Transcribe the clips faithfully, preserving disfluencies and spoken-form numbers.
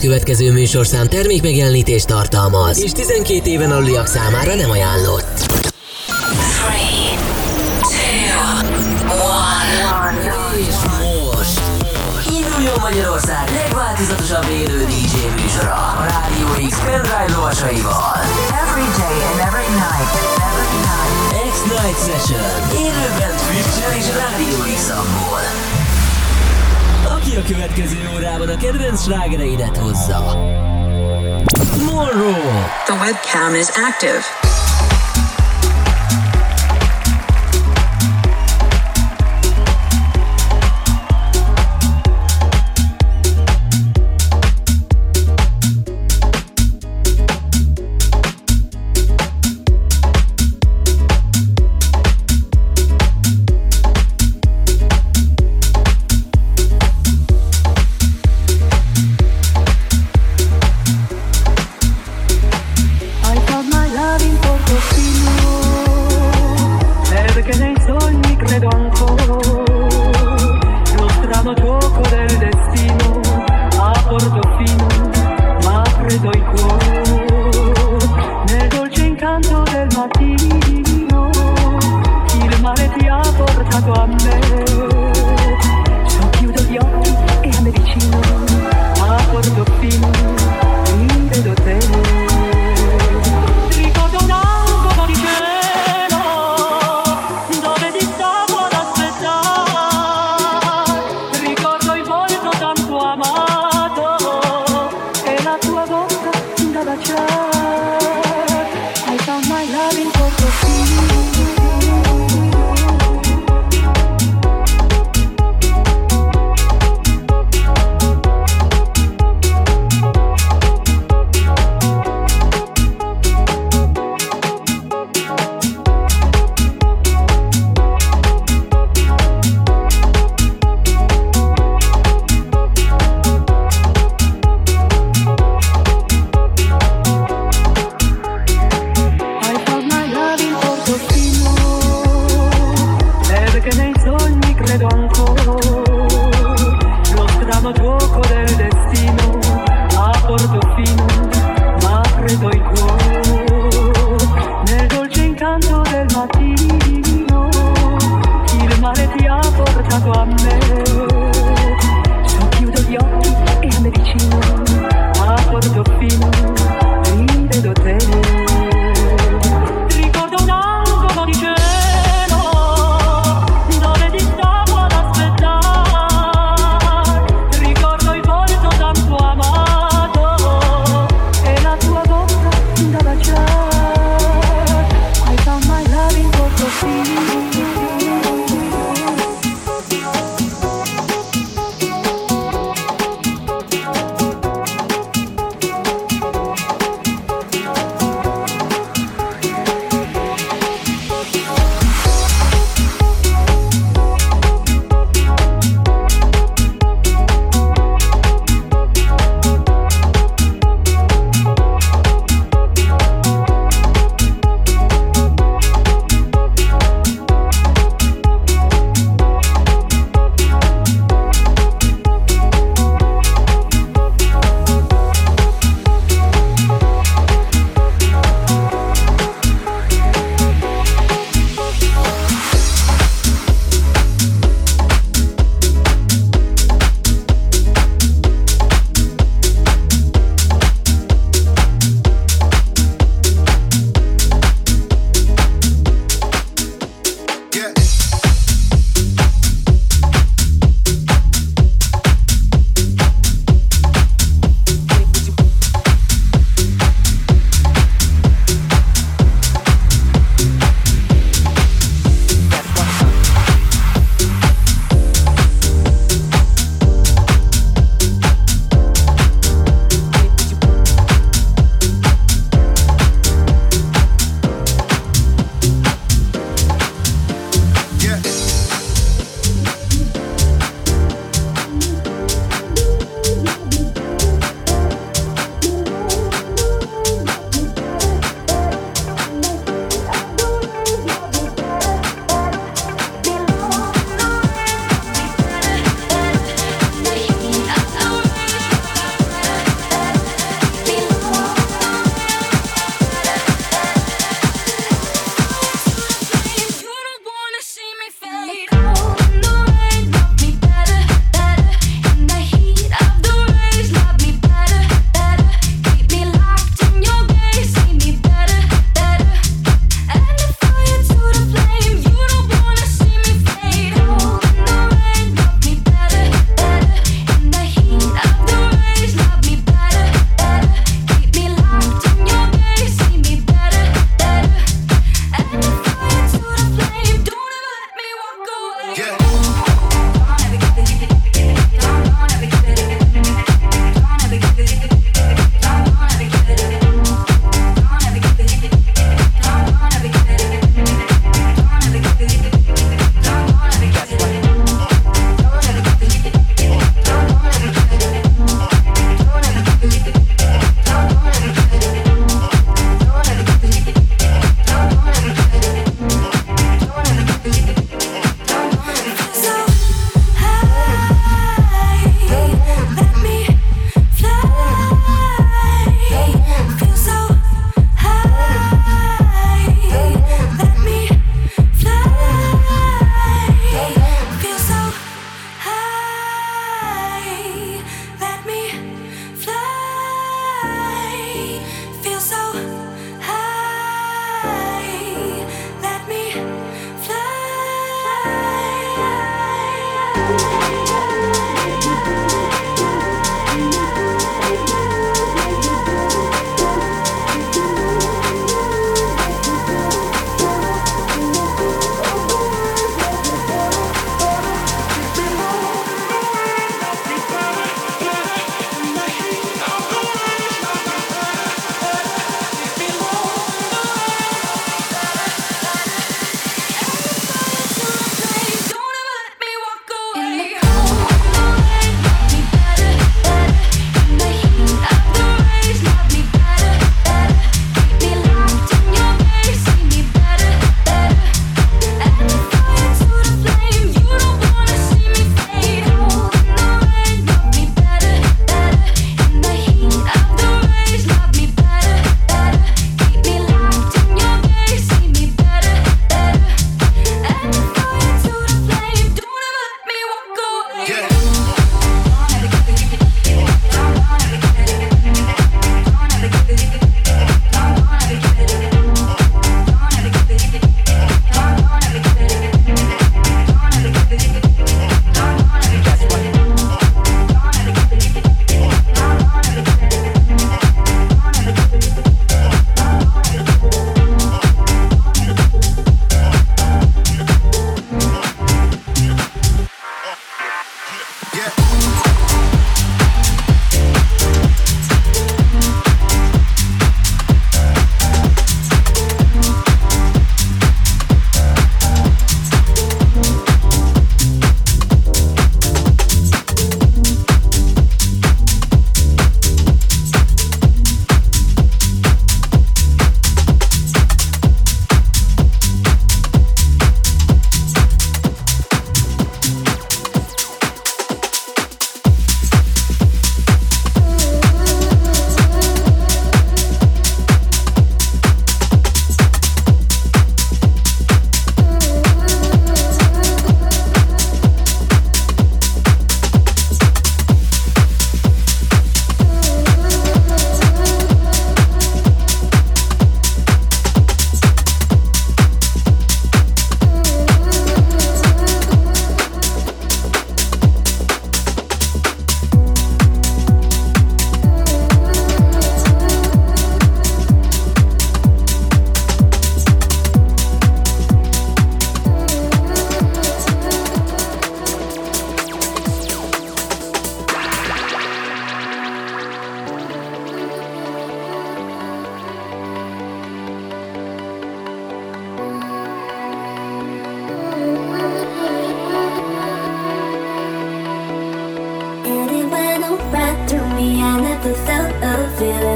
következő műsorszám termékmegjelenítést tartalmaz, és tizenkét éven aluliak számára nem ajánlott. Most induljon Magyarország legváltozatosabb élő dé jé műsora a Radio X pendrive lovasaival. Every day and every night, every night. X Night Session. Élőben Twitch-en és Radio X-ambból. Aki a következő órában a kedvenc slágereidet hozza. Monrow. The webcam is active. Loving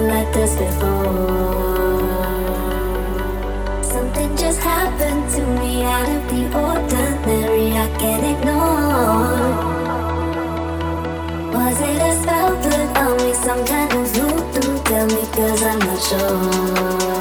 nothing like this before. Something just happened to me out of the ordinary, I can't ignore. Was it a spell put on me, some kind of voodoo? Tell me, cause I'm not sure. Show.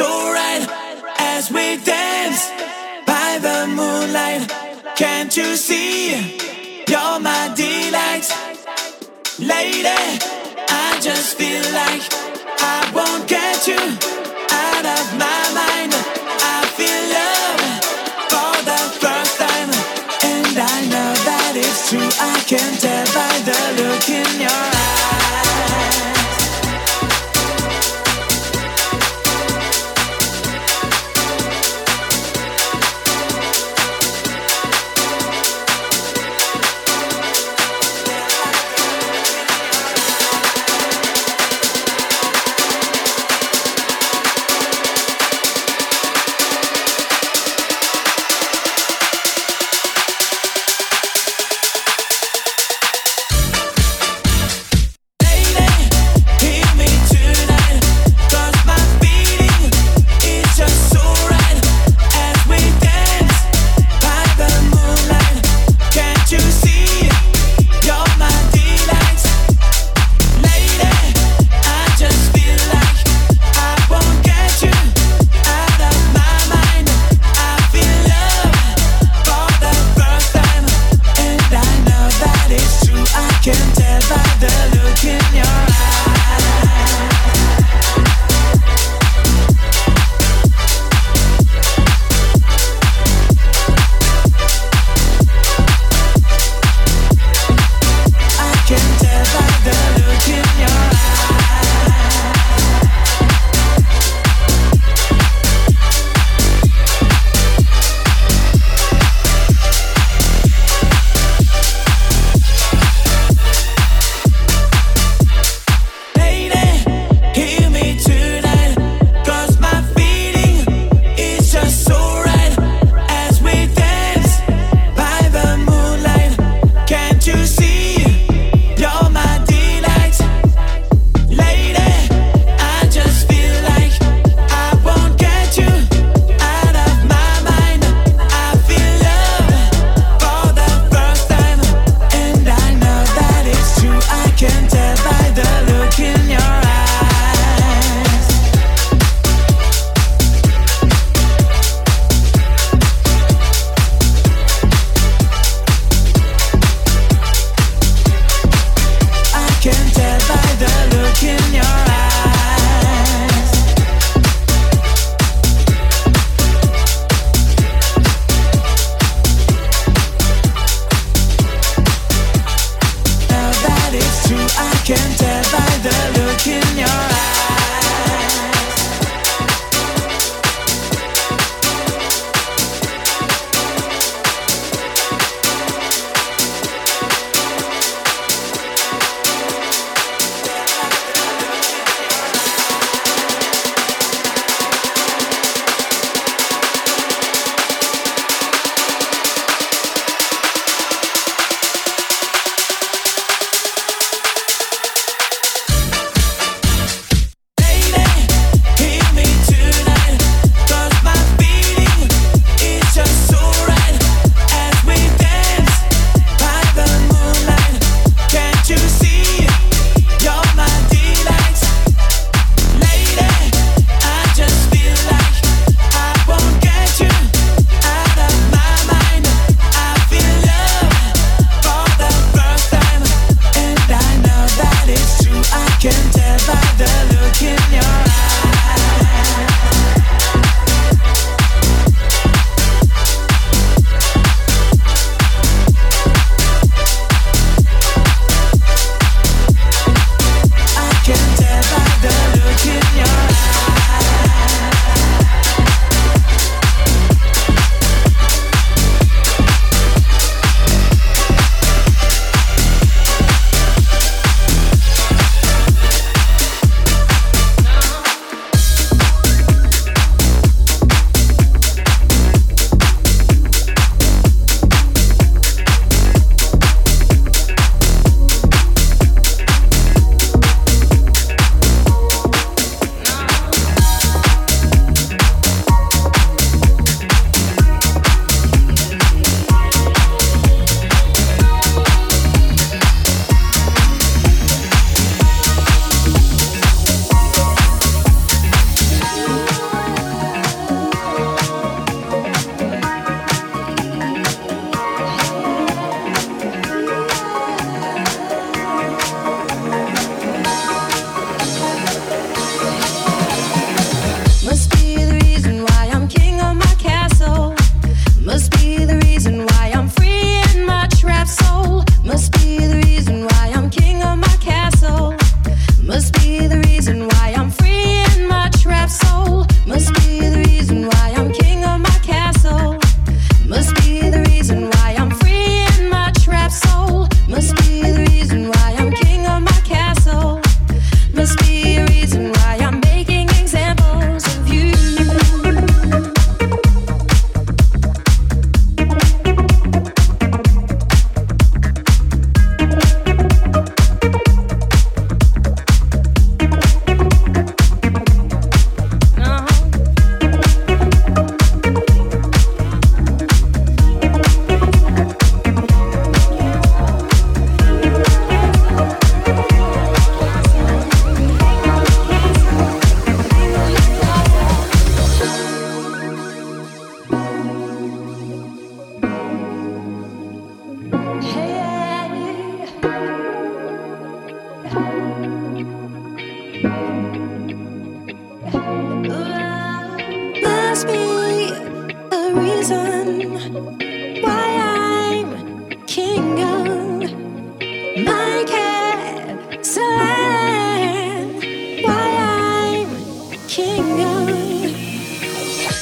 so right as we dance by the moonlight. Can't you see? You're my delight, lady. I just feel like I won't get you out of my mind. I feel love for the first time, and I know that it's true. I can tell by the look in your eyes.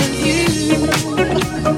of you. I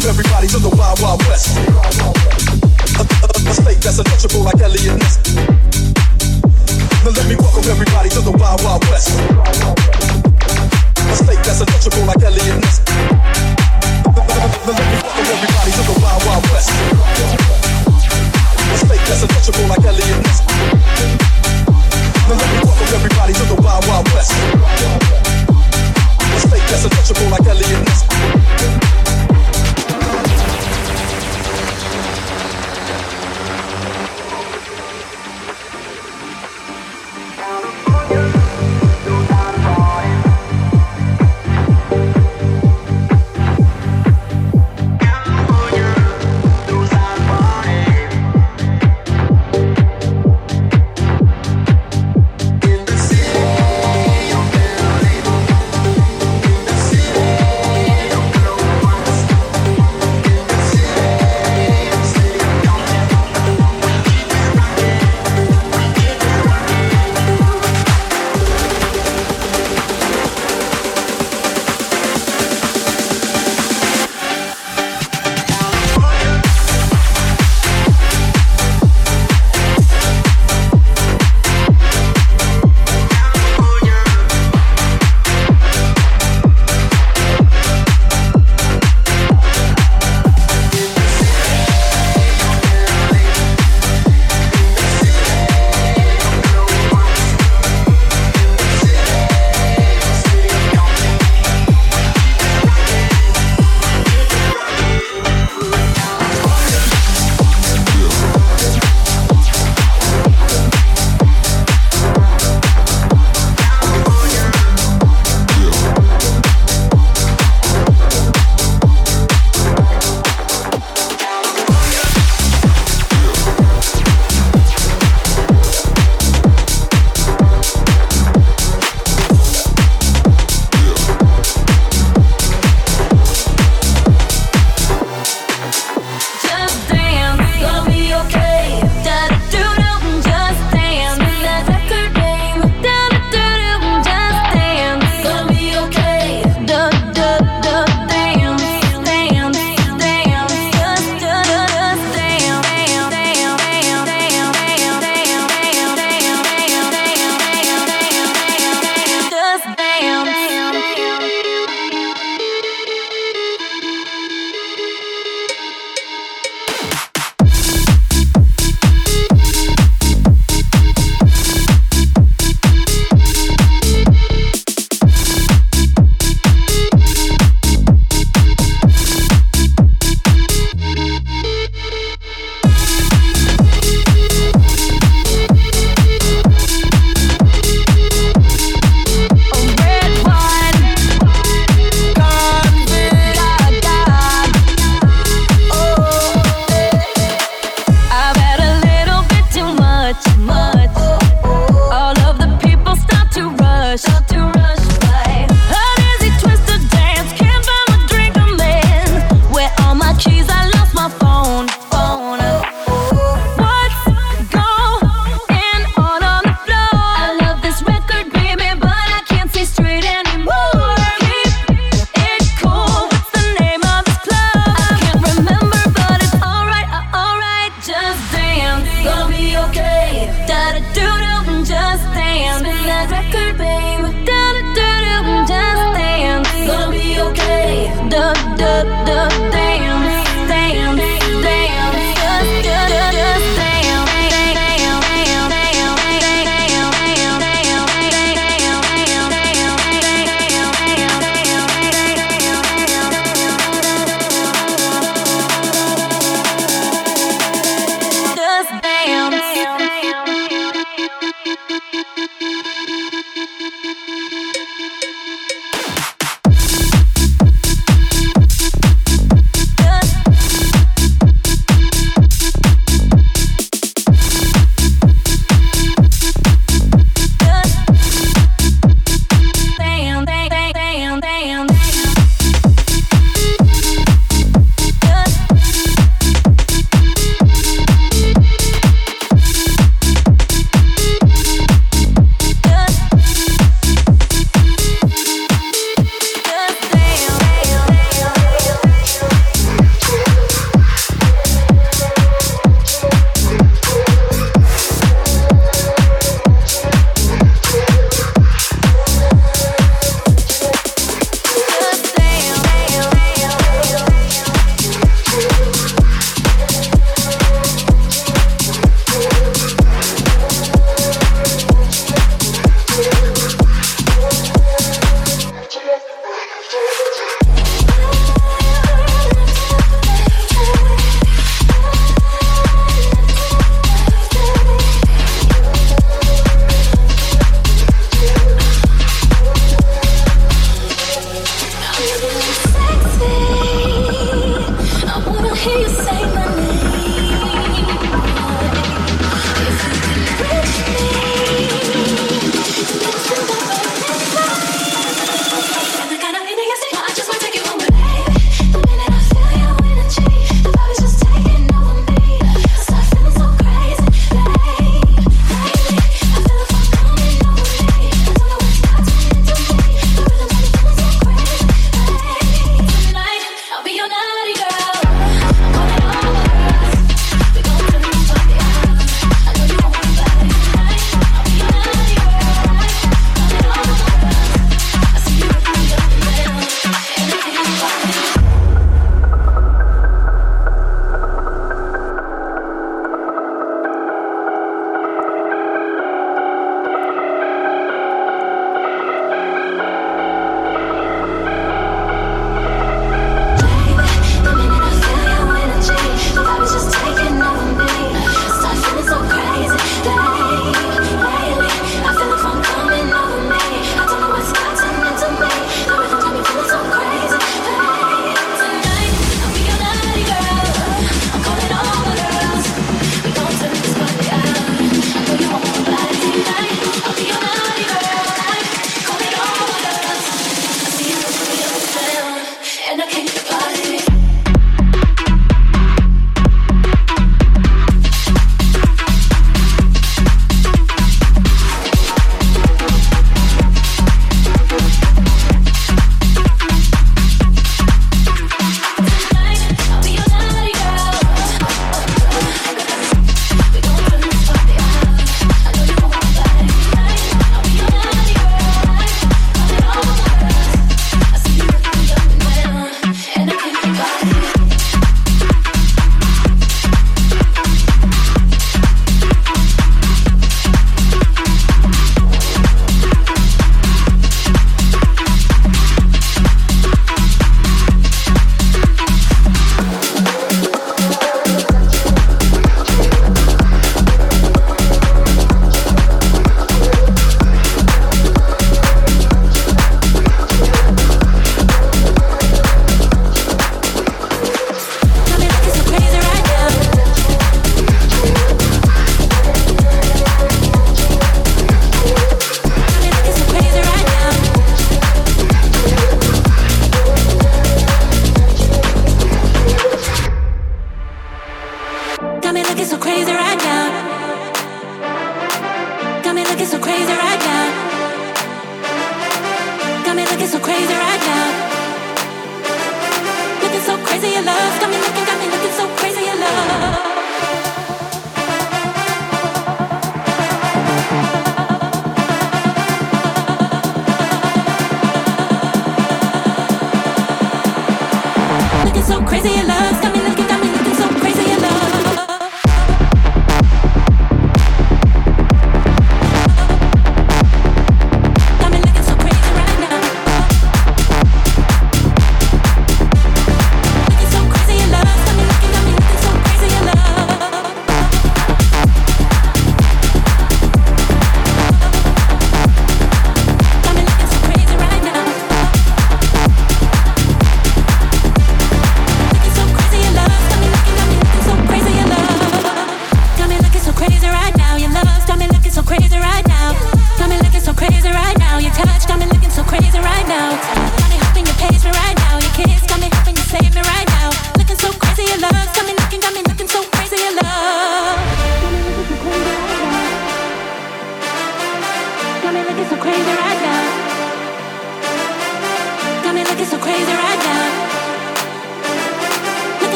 Welcome everybody to the Wild Wild West. A, a, a state that's untouchable like Elliot Ness. Now let me welcome everybody to the Wild Wild West. A state that's untouchable like Elliot Ness. Now let me welcome everybody to the Wild Wild West. A state that's untouchable like Elliot Ness. Now let me welcome everybody to the Wild Wild West. A state that's untouchable like Elliot Ness.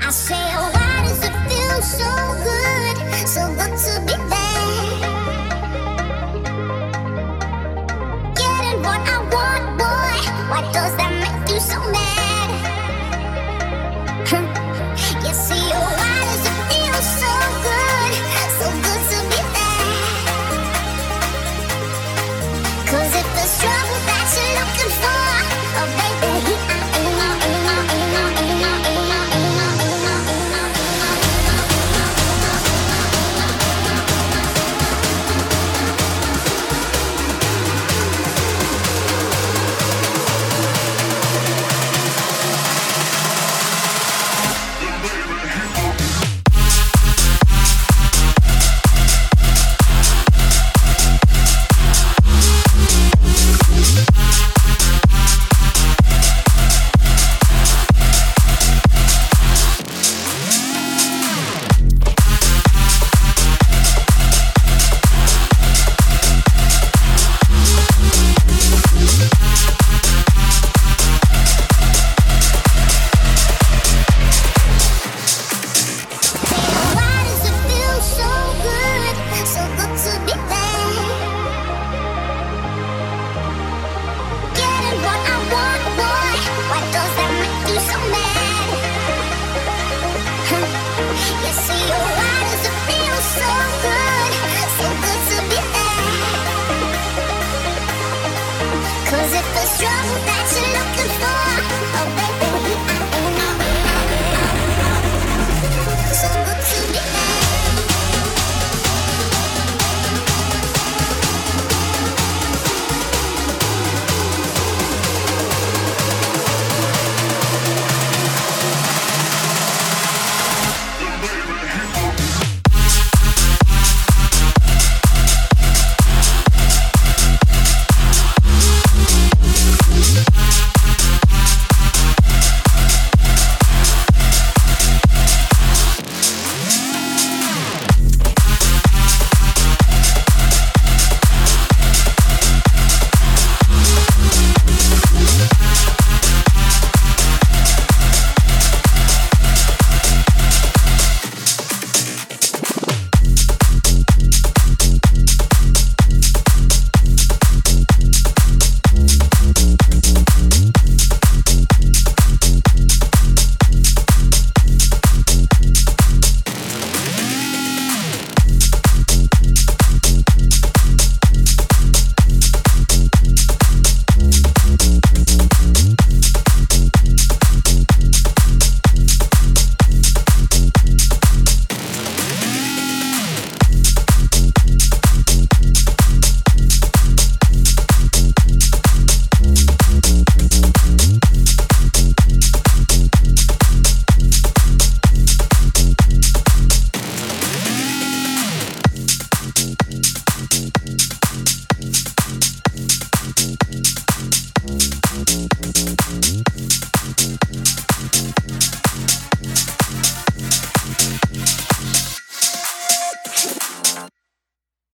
I say, oh, why does it feel so good, so good to be